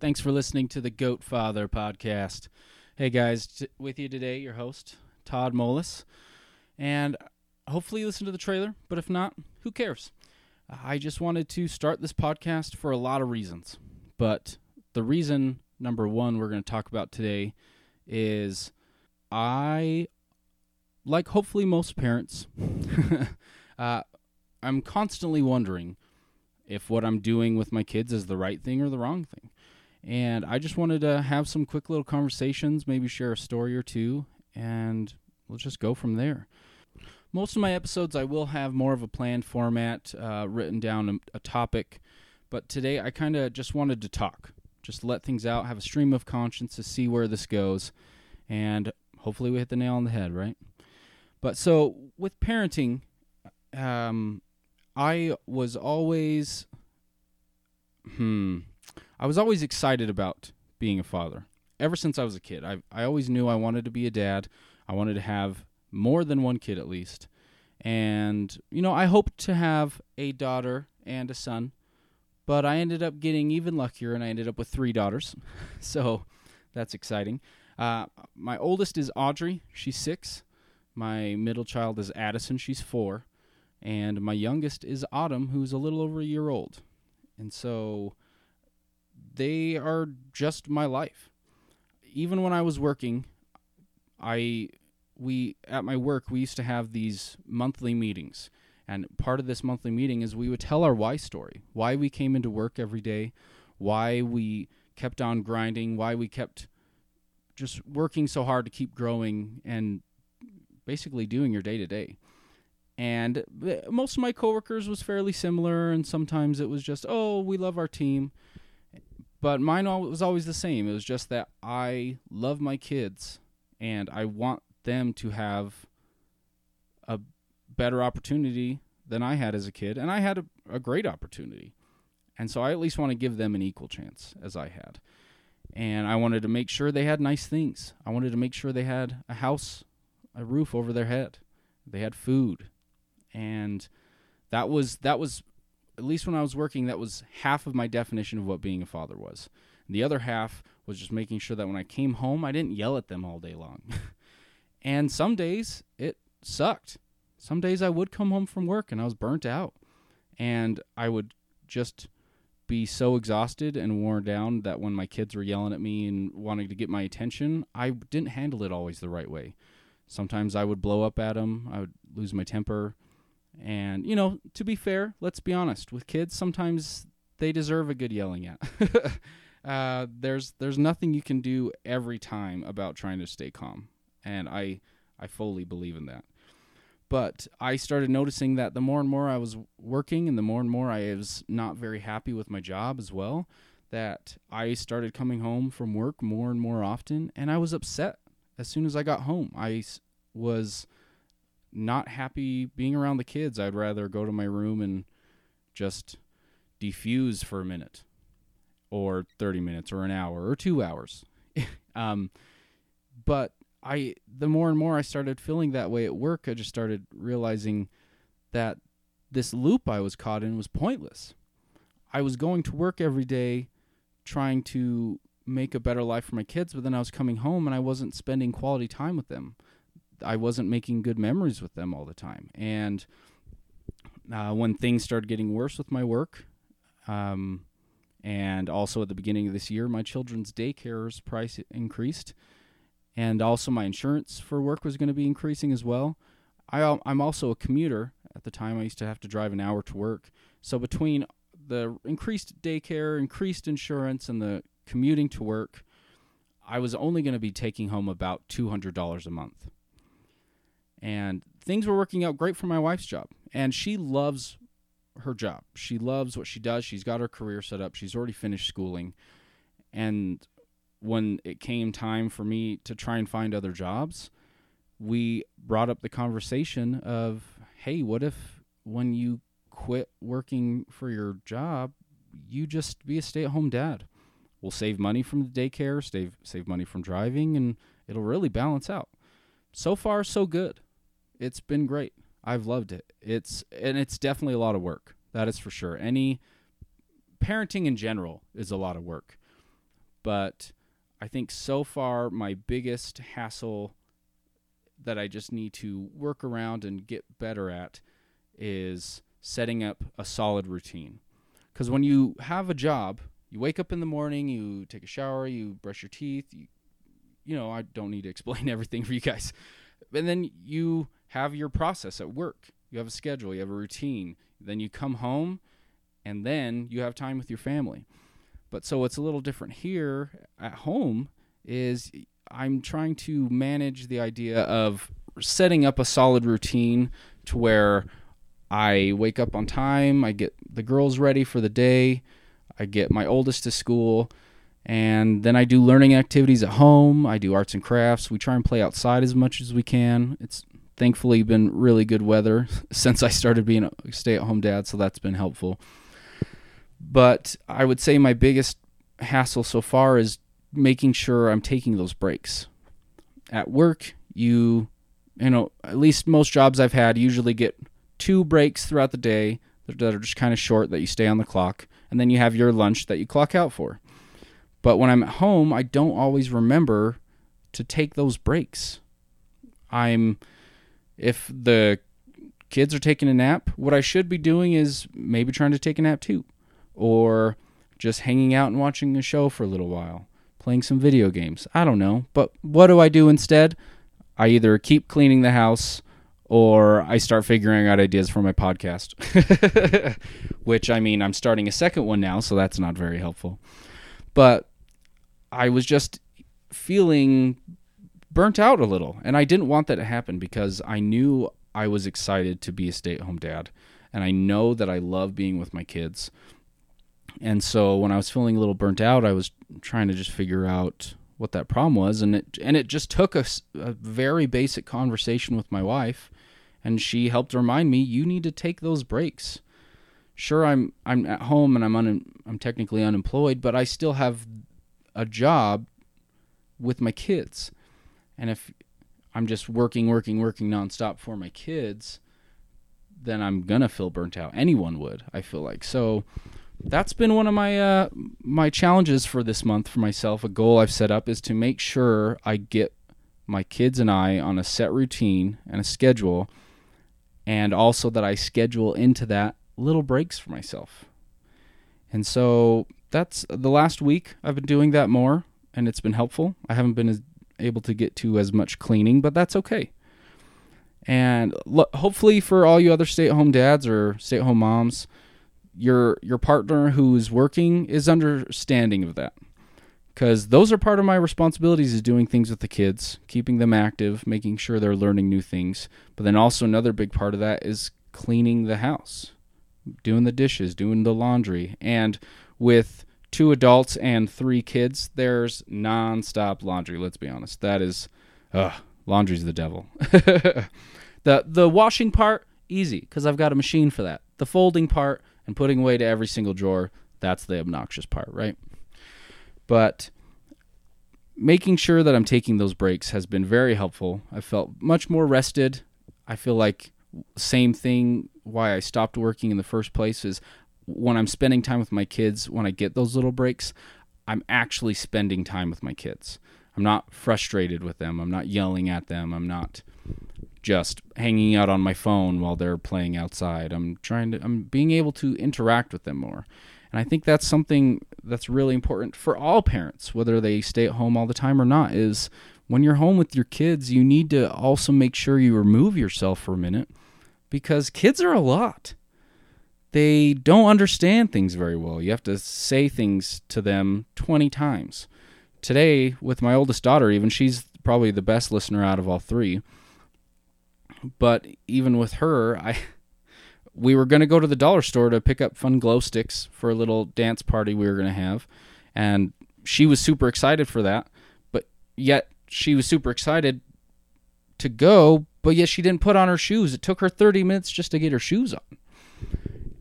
Thanks for listening to the Goat Father Podcast. Hey guys, with you today, your host, Todd Mollis. And hopefully you listen to the trailer, but if not, who cares? I just wanted to start this podcast for a lot of reasons. But the reason number one we're going to talk about today is I, like hopefully most parents, I'm constantly wondering if what I'm doing with my kids is the right thing or the wrong thing. And I just wanted to have some quick little conversations, maybe share a story or two, and we'll just go from there. Most of my episodes, I will have more of a planned format, written down a topic. But today, I kind of just wanted to talk, just let things out, have a stream of conscience to see where this goes. And hopefully we hit the nail on the head, right? But so with parenting, I was always excited about being a father. Ever since I was a kid, I always knew I wanted to be a dad. I wanted to have more than one kid at least. And, you know, I hoped to have a daughter and a son, but I ended up getting even luckier and I ended up with 3 daughters. So that's exciting. My oldest is Audrey. She's 6. My middle child is Addison. She's 4. And my youngest is Autumn, who's a little over a year old. And so they are just my life. Even when I was working, we used to have these monthly meetings. And part of this monthly meeting is we would tell our why story, why we came into work every day, why we kept on grinding, why we kept just working so hard to keep growing and basically doing your day-to-day. And most of my coworkers was fairly similar, and sometimes it was just, oh, we love our team. But mine was always the same. It was just that I love my kids, and I want them to have a better opportunity than I had as a kid. And I had a great opportunity. And so I at least want to give them an equal chance as I had. And I wanted to make sure they had nice things. I wanted to make sure they had a house, a roof over their head. They had food. And that was, at least when I was working, that was half of my definition of what being a father was. And the other half was just making sure that when I came home, I didn't yell at them all day long. And some days it sucked. Some days I would come home from work and I was burnt out. And I would just be so exhausted and worn down that when my kids were yelling at me and wanting to get my attention, I didn't handle it always the right way. Sometimes I would blow up at them. I would lose my temper. And, you know, to be fair, let's be honest. With kids, sometimes they deserve a good yelling at. There's nothing you can do every time about trying to stay calm. And I fully believe in that. But I started noticing that the more and more I was working and the more and more I was not very happy with my job as well, that I started coming home from work more and more often. And I was upset as soon as I got home. I was not happy being around the kids. I'd rather go to my room and just defuse for a minute or 30 minutes or an hour or 2 hours. But the more and more I started feeling that way at work, I just started realizing that this loop I was caught in was pointless. I was going to work every day trying to make a better life for my kids, but then I was coming home and I wasn't spending quality time with them. I wasn't making good memories with them all the time. And when things started getting worse with my work, and also at the beginning of this year, my children's daycare's price increased. And also my insurance for work was going to be increasing as well. I'm also a commuter. At the time, I used to have to drive an hour to work. So between the increased daycare, increased insurance, and the commuting to work, I was only going to be taking home about $200 a month. And things were working out great for my wife's job. And she loves her job. She loves what she does. She's got her career set up. She's already finished schooling. And when it came time for me to try and find other jobs, we brought up the conversation of, hey, what if when you quit working for your job, you just be a stay-at-home dad? We'll save money from the daycare, save money from driving, and it'll really balance out. So far, so good. It's been great. I've loved it. It's definitely a lot of work. That is for sure. Any parenting in general is a lot of work. But I think so far my biggest hassle that I just need to work around and get better at is setting up a solid routine. Because when you have a job, you wake up in the morning, you take a shower, you brush your teeth. You know, I don't need to explain everything for you guys. And then you have your process at work. You have a schedule. You have a routine. Then you come home, and then you have time with your family. But so what's a little different here at home is I'm trying to manage the idea of setting up a solid routine to where I wake up on time, I get the girls ready for the day, I get my oldest to school, and then I do learning activities at home, I do arts and crafts, we try and play outside as much as we can. It's thankfully been really good weather since I started being a stay-at-home dad, so that's been helpful. But I would say my biggest hassle so far is making sure I'm taking those breaks. At work, you know, at least most jobs I've had usually get 2 breaks throughout the day that are just kind of short that you stay on the clock, and then you have your lunch that you clock out for. But when I'm at home, I don't always remember to take those breaks. If the kids are taking a nap, what I should be doing is maybe trying to take a nap too, or just hanging out and watching a show for a little while, playing some video games. I don't know. But what do I do instead? I either keep cleaning the house or I start figuring out ideas for my podcast, which, I mean, I'm starting a second one now, so that's not very helpful. But I was just feeling burnt out a little, and I didn't want that to happen because I knew I was excited to be a stay-at-home dad, and I know that I love being with my kids. And so when I was feeling a little burnt out, I was trying to just figure out what that problem was. And it just took a very basic conversation with my wife, and she helped remind me, you need to take those breaks. Sure, I'm at home and I'm technically unemployed, but I still have a job with my kids. And if I'm just working nonstop for my kids, then I'm going to feel burnt out. Anyone would, I feel like. So that's been one of my challenges for this month for myself. A goal I've set up is to make sure I get my kids and I on a set routine and a schedule, and also that I schedule into that little breaks for myself. And so that's the last week I've been doing that more, and it's been helpful. I haven't been able to get to as much cleaning, but that's okay. And hopefully for all you other stay-at-home dads or stay-at-home moms, your partner who's working is understanding of that, because those are part of my responsibilities, is doing things with the kids, keeping them active, making sure they're learning new things. But then also another big part of that is cleaning the house, doing the dishes, doing the laundry. And with 2 adults and 3 kids, there's nonstop laundry. Let's be honest. That is, laundry's the devil. The washing part, easy, because I've got a machine for that. The folding part and putting away to every single drawer, that's the obnoxious part, right? But making sure that I'm taking those breaks has been very helpful. I felt much more rested. I feel like same thing why I stopped working in the first place is when I'm spending time with my kids, when I get those little breaks, I'm actually spending time with my kids. I'm not frustrated with them. I'm not yelling at them. I'm not just hanging out on my phone while they're playing outside. I'm being able to interact with them more. And I think that's something that's really important for all parents, whether they stay at home all the time or not, is when you're home with your kids, you need to also make sure you remove yourself for a minute, because kids are a lot. They don't understand things very well. You have to say things to them 20 times. Today, with my oldest daughter, even, she's probably the best listener out of all 3. But even with her, we were going to go to the dollar store to pick up fun glow sticks for a little dance party we were going to have. And she was super excited for that. But yet she was super excited to go, but yet she didn't put on her shoes. It took her 30 minutes just to get her shoes on.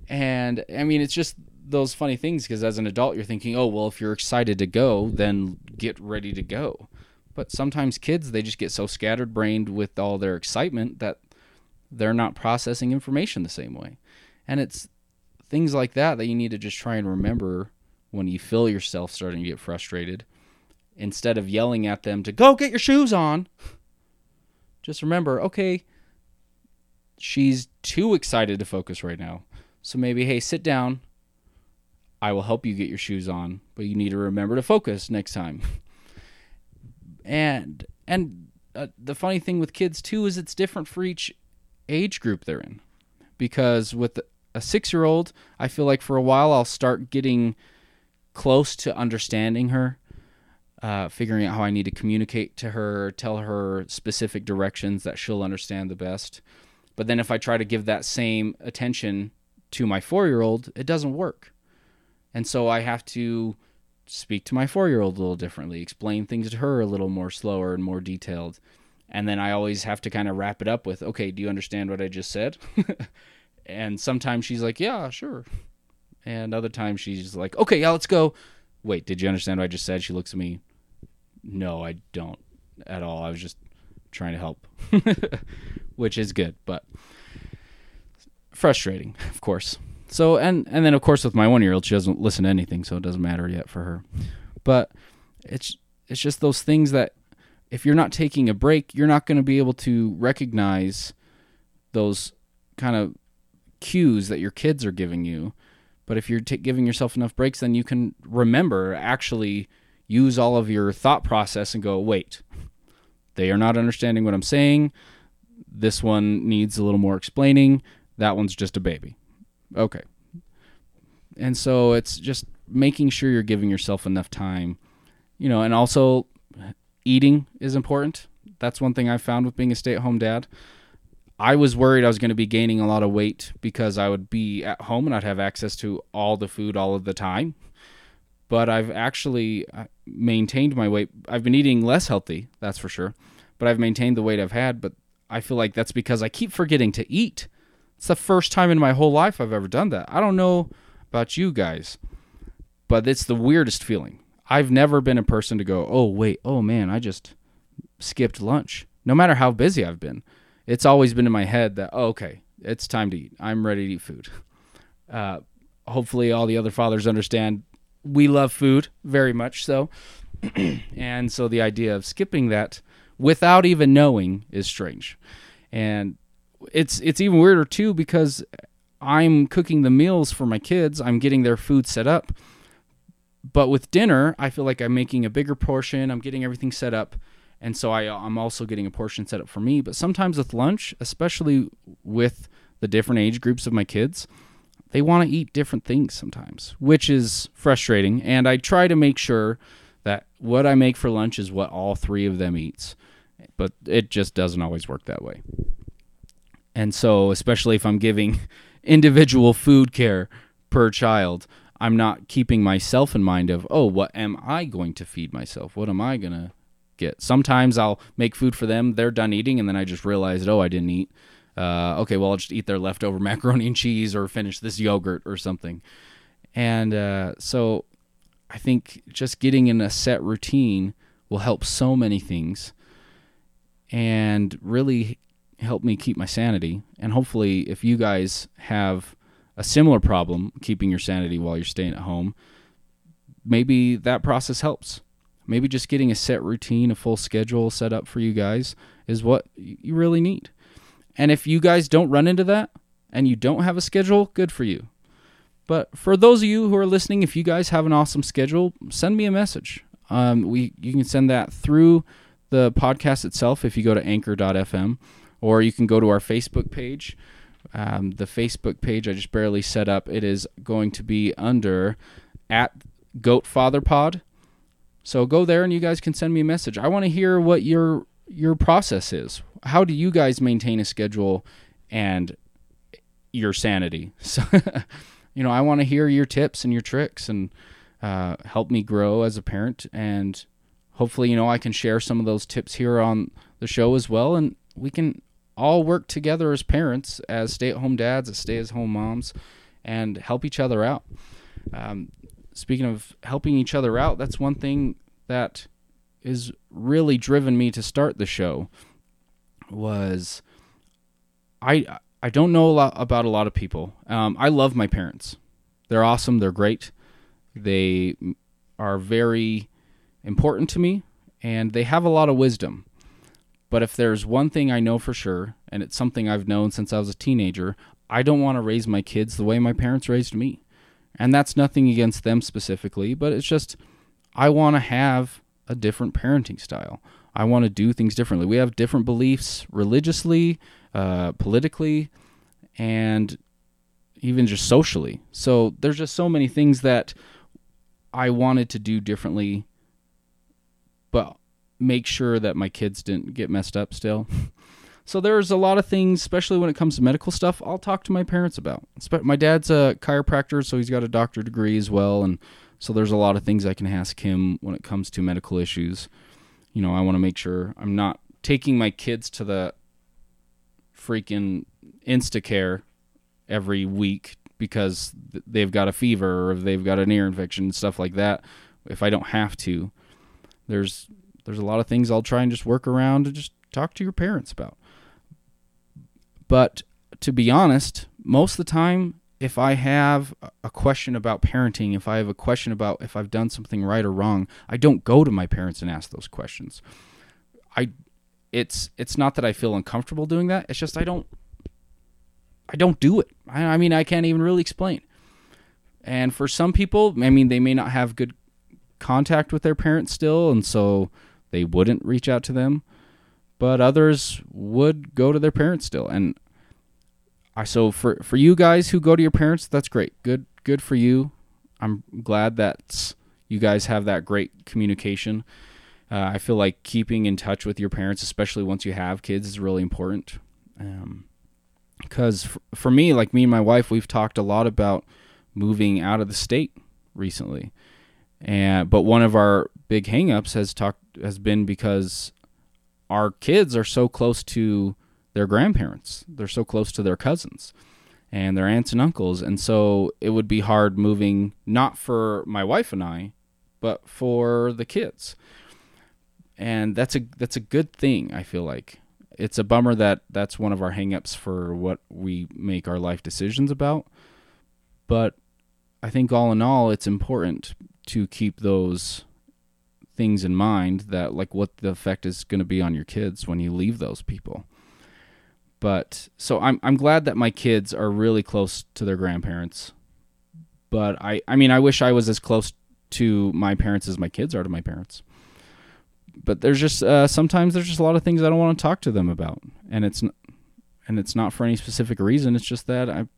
And, I mean, it's just those funny things, because as an adult, you're thinking, oh, well, if you're excited to go, then get ready to go. But sometimes kids, they just get so scattered-brained with all their excitement that they're not processing information the same way. And it's things like that that you need to just try and remember when you feel yourself starting to get frustrated, instead of yelling at them to go get your shoes on, just remember, okay, she's too excited to focus right now. So maybe, hey, sit down. I will help you get your shoes on, but you need to remember to focus next time. And the funny thing with kids, too, is it's different for each age group they're in. Because with a 6-year-old, I feel like for a while I'll start getting close to understanding her, figuring out how I need to communicate to her, tell her specific directions that she'll understand the best. But then if I try to give that same attention to my 4-year-old, it doesn't work. And so I have to speak to my 4-year-old a little differently, explain things to her a little more slower and more detailed. And then I always have to kind of wrap it up with, okay, do you understand what I just said? And sometimes she's like, yeah, sure. And other times she's like, okay, yeah, let's go. Wait, did you understand what I just said? She looks at me. No, I don't at all. I was just trying to help, which is good, but frustrating, of course. So, and then, of course, with my 1-year-old, she doesn't listen to anything, so it doesn't matter yet for her. But it's just those things that if you're not taking a break, you're not going to be able to recognize those kind of cues that your kids are giving you. But if you're giving yourself enough breaks, then you can remember, actually use all of your thought process and go, wait, they are not understanding what I'm saying. This one needs a little more explaining. That one's just a baby. Okay. And so it's just making sure you're giving yourself enough time, you know, and also eating is important. That's one thing I found with being a stay-at-home dad. I was worried I was going to be gaining a lot of weight because I would be at home and I'd have access to all the food all of the time. But I've actually maintained my weight. I've been eating less healthy, that's for sure, but I've maintained the weight I've had. But I feel like that's because I keep forgetting to eat. It's the first time in my whole life I've ever done that. I don't know about you guys, but it's the weirdest feeling. I've never been a person to go, oh, wait, oh, man, I just skipped lunch. No matter how busy I've been, it's always been in my head that, oh, okay, it's time to eat. I'm ready to eat food. Hopefully all the other fathers understand we love food very much so. And so the idea of skipping that without even knowing is strange. And it's even weirder too, because I'm cooking the meals for my kids. I'm getting their food set up. But with dinner, I feel like I'm making a bigger portion. I'm getting everything set up. And so I'm also getting a portion set up for me. But sometimes with lunch, especially with the different age groups of my kids, they want to eat different things sometimes, which is frustrating. And I try to make sure that what I make for lunch is what all three of them eats. But it just doesn't always work that way. And so, especially if I'm giving individual food care per child, I'm not keeping myself in mind of, oh, what am I going to feed myself? What am I going to get? Sometimes I'll make food for them. They're done eating, and then I just realize, oh, I didn't eat. Okay, well, I'll just eat their leftover macaroni and cheese or finish this yogurt or something. And so I think just getting in a set routine will help so many things and really help me keep my sanity. And hopefully if you guys have a similar problem keeping your sanity while you're staying at home, maybe that process helps. Maybe just getting a set routine, a full schedule set up for you guys is what you really need. And if you guys don't run into that and you don't have a schedule, good for you. But for those of you who are listening, if you guys have an awesome schedule, send me a message. You can send that through the podcast itself if you go to anchor.fm. Or you can go to our Facebook page. The Facebook page I just barely set up. It is going to be under @GoatFatherPod. So go there and you guys can send me a message. I want to hear what your process is. How do you guys maintain a schedule and your sanity? So, you know, I want to hear your tips and your tricks and help me grow as a parent. And hopefully, you know, I can share some of those tips here on the show as well. And we can all work together as parents, as stay-at-home dads, as stay-at-home moms, and help each other out. Speaking of helping each other out, that's one thing that is really driven me to start the show. Was I don't know a lot about a lot of people. I love my parents. They're awesome. They're great. They are very important to me, and they have a lot of wisdom. But if there's one thing I know for sure, and it's something I've known since I was a teenager, I don't want to raise my kids the way my parents raised me. And that's nothing against them specifically, but it's just I want to have a different parenting style. I want to do things differently. We have different beliefs religiously, politically, and even just socially. So there's just so many things that I wanted to do differently, but make sure that my kids didn't get messed up still. So there's a lot of things, especially when it comes to medical stuff, I'll talk to my parents about. My dad's a chiropractor, so he's got a doctorate degree as well, and so there's a lot of things I can ask him when it comes to medical issues. You know, I want to make sure I'm not taking my kids to the freaking Instacare every week because they've got a fever or they've got an ear infection and stuff like that. If I don't have to, there's a lot of things I'll try and just work around and just talk to your parents about. But to be honest, most of the time, if I have a question about parenting, if I have a question about if I've done something right or wrong, I don't go to my parents and ask those questions. It's not that I feel uncomfortable doing that. It's just I don't do it. I mean, I can't even really explain. And for some people, I mean, they may not have good contact with their parents still, and so they wouldn't reach out to them. But others would go to their parents still. And so for you guys who go to your parents, that's great. Good for you. I'm glad that you guys have that great communication. I feel like keeping in touch with your parents, especially once you have kids, is really important. Because for me, like me and my wife, we've talked a lot about moving out of the state recently. But one of our big hangups has been because our kids are so close to their grandparents. They're so close to their cousins and their aunts and uncles. And so it would be hard moving, not for my wife and I, but for the kids. And that's a good thing, I feel like. It's a bummer that that's one of our hangups for what we make our life decisions about. But I think all in all, it's important to keep those things in mind, that like what the effect is going to be on your kids when you leave those people. But so I'm glad that my kids are really close to their grandparents. But I mean, I wish I was as close to my parents as my kids are to my parents. But there's just sometimes there's just a lot of things I don't want to talk to them about, and it's not for any specific reason. It's just that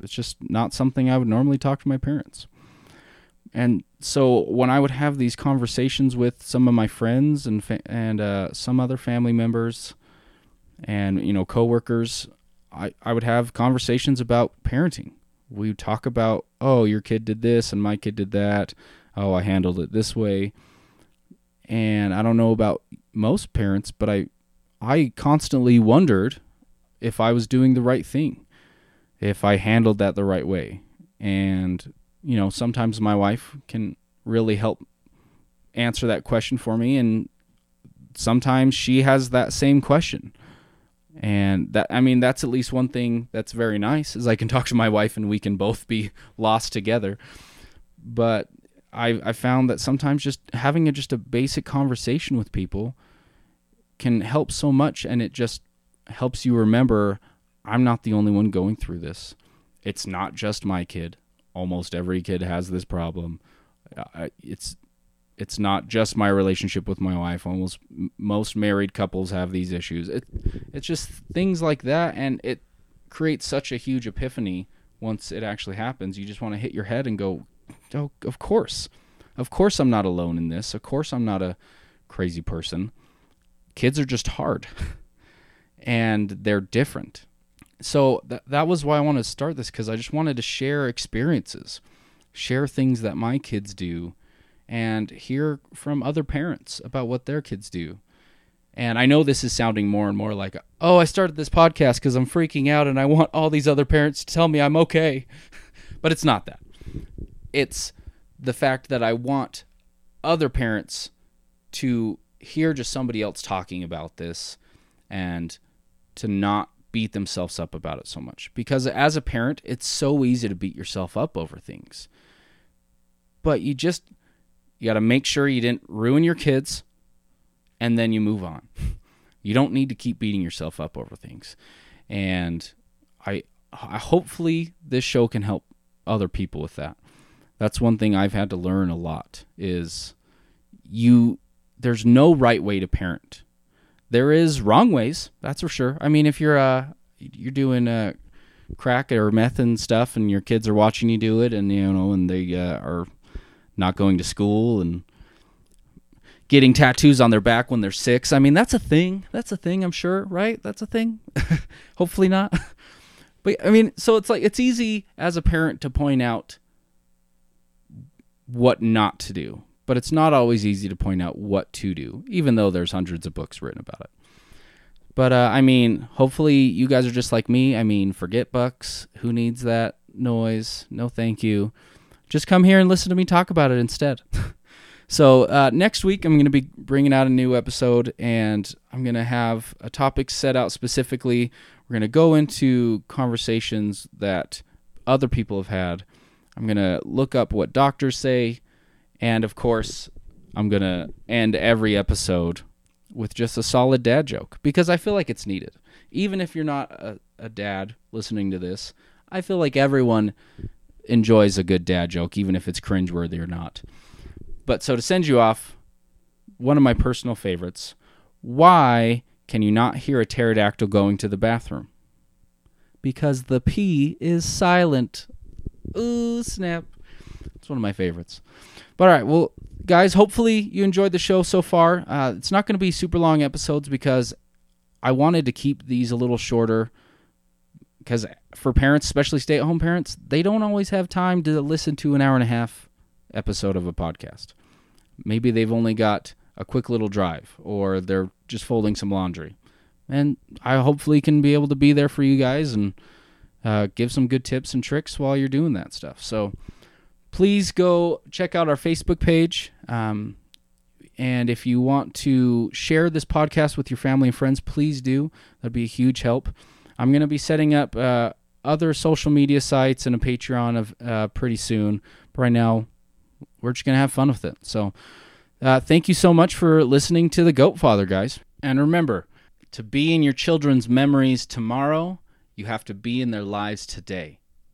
it's just not something I would normally talk to my parents. And so when I would have these conversations with some of my friends and some other family members and, you know, coworkers, I would have conversations about parenting. We would talk about, oh, your kid did this and my kid did that. Oh, I handled it this way. And I don't know about most parents, but I constantly wondered if I was doing the right thing, if I handled that the right way. And you know, sometimes my wife can really help answer that question for me, and sometimes she has that same question. And that, I mean, that's at least one thing that's very nice, is I can talk to my wife and we can both be lost together. But I found that sometimes just having just a basic conversation with people can help so much, and it just helps you remember, I'm not the only one going through this. It's not just my kid. Almost every kid has this problem. It's not just my relationship with my wife. Almost most married couples have these issues. It's just things like that, and it creates such a huge epiphany once it actually happens. You just want to hit your head and go, oh, of course I'm not alone in this. Of course I'm not a crazy person. Kids are just hard, and they're different. So that was why I wanted to start this, because I just wanted to share experiences, share things that my kids do, and hear from other parents about what their kids do. And I know this is sounding more and more like, oh, I started this podcast because I'm freaking out and I want all these other parents to tell me I'm okay. But it's not that. It's the fact that I want other parents to hear just somebody else talking about this and to not beat themselves up about it so much, because as a parent, it's so easy to beat yourself up over things. But you got to make sure you didn't ruin your kids, and then you move on. You don't need to keep beating yourself up over things. And I hopefully this show can help other people with that. That's one thing I've had to learn a lot is there's no right way to parent. There is wrong ways, that's for sure. I mean, if you're doing crack or meth and stuff, and your kids are watching you do it, and and they are not going to school and getting tattoos on their back when they're 6. I mean, that's a thing. That's a thing, I'm sure, right? That's a thing. Hopefully not. But I mean, so it's like it's easy as a parent to point out what not to do, but it's not always easy to point out what to do, even though there's hundreds of books written about it. But I mean, hopefully you guys are just like me. I mean, forget bucks. Who needs that noise? No, thank you. Just come here and listen to me talk about it instead. So next week, I'm going to be bringing out a new episode, and I'm going to have a topic set out specifically. We're going to go into conversations that other people have had. I'm going to look up what doctors say. And of course, I'm going to end every episode with just a solid dad joke, because I feel like it's needed. Even if you're not a dad listening to this, I feel like everyone enjoys a good dad joke, even if it's cringeworthy or not. But so to send you off, one of my personal favorites, why can you not hear a pterodactyl going to the bathroom? Because the P is silent. Ooh, snap. It's one of my favorites. But all right, well, guys, hopefully you enjoyed the show so far. It's not going to be super long episodes because I wanted to keep these a little shorter, because for parents, especially stay-at-home parents, they don't always have time to listen to an hour-and-a-half episode of a podcast. Maybe they've only got a quick little drive, or they're just folding some laundry. And I hopefully can be able to be there for you guys and give some good tips and tricks while you're doing that stuff. So please go check out our Facebook page. And if you want to share this podcast with your family and friends, please do. That'd be a huge help. I'm going to be setting up other social media sites and a Patreon pretty soon. But right now, we're just going to have fun with it. So thank you so much for listening to The Goat Father, guys. And remember, to be in your children's memories tomorrow, you have to be in their lives today.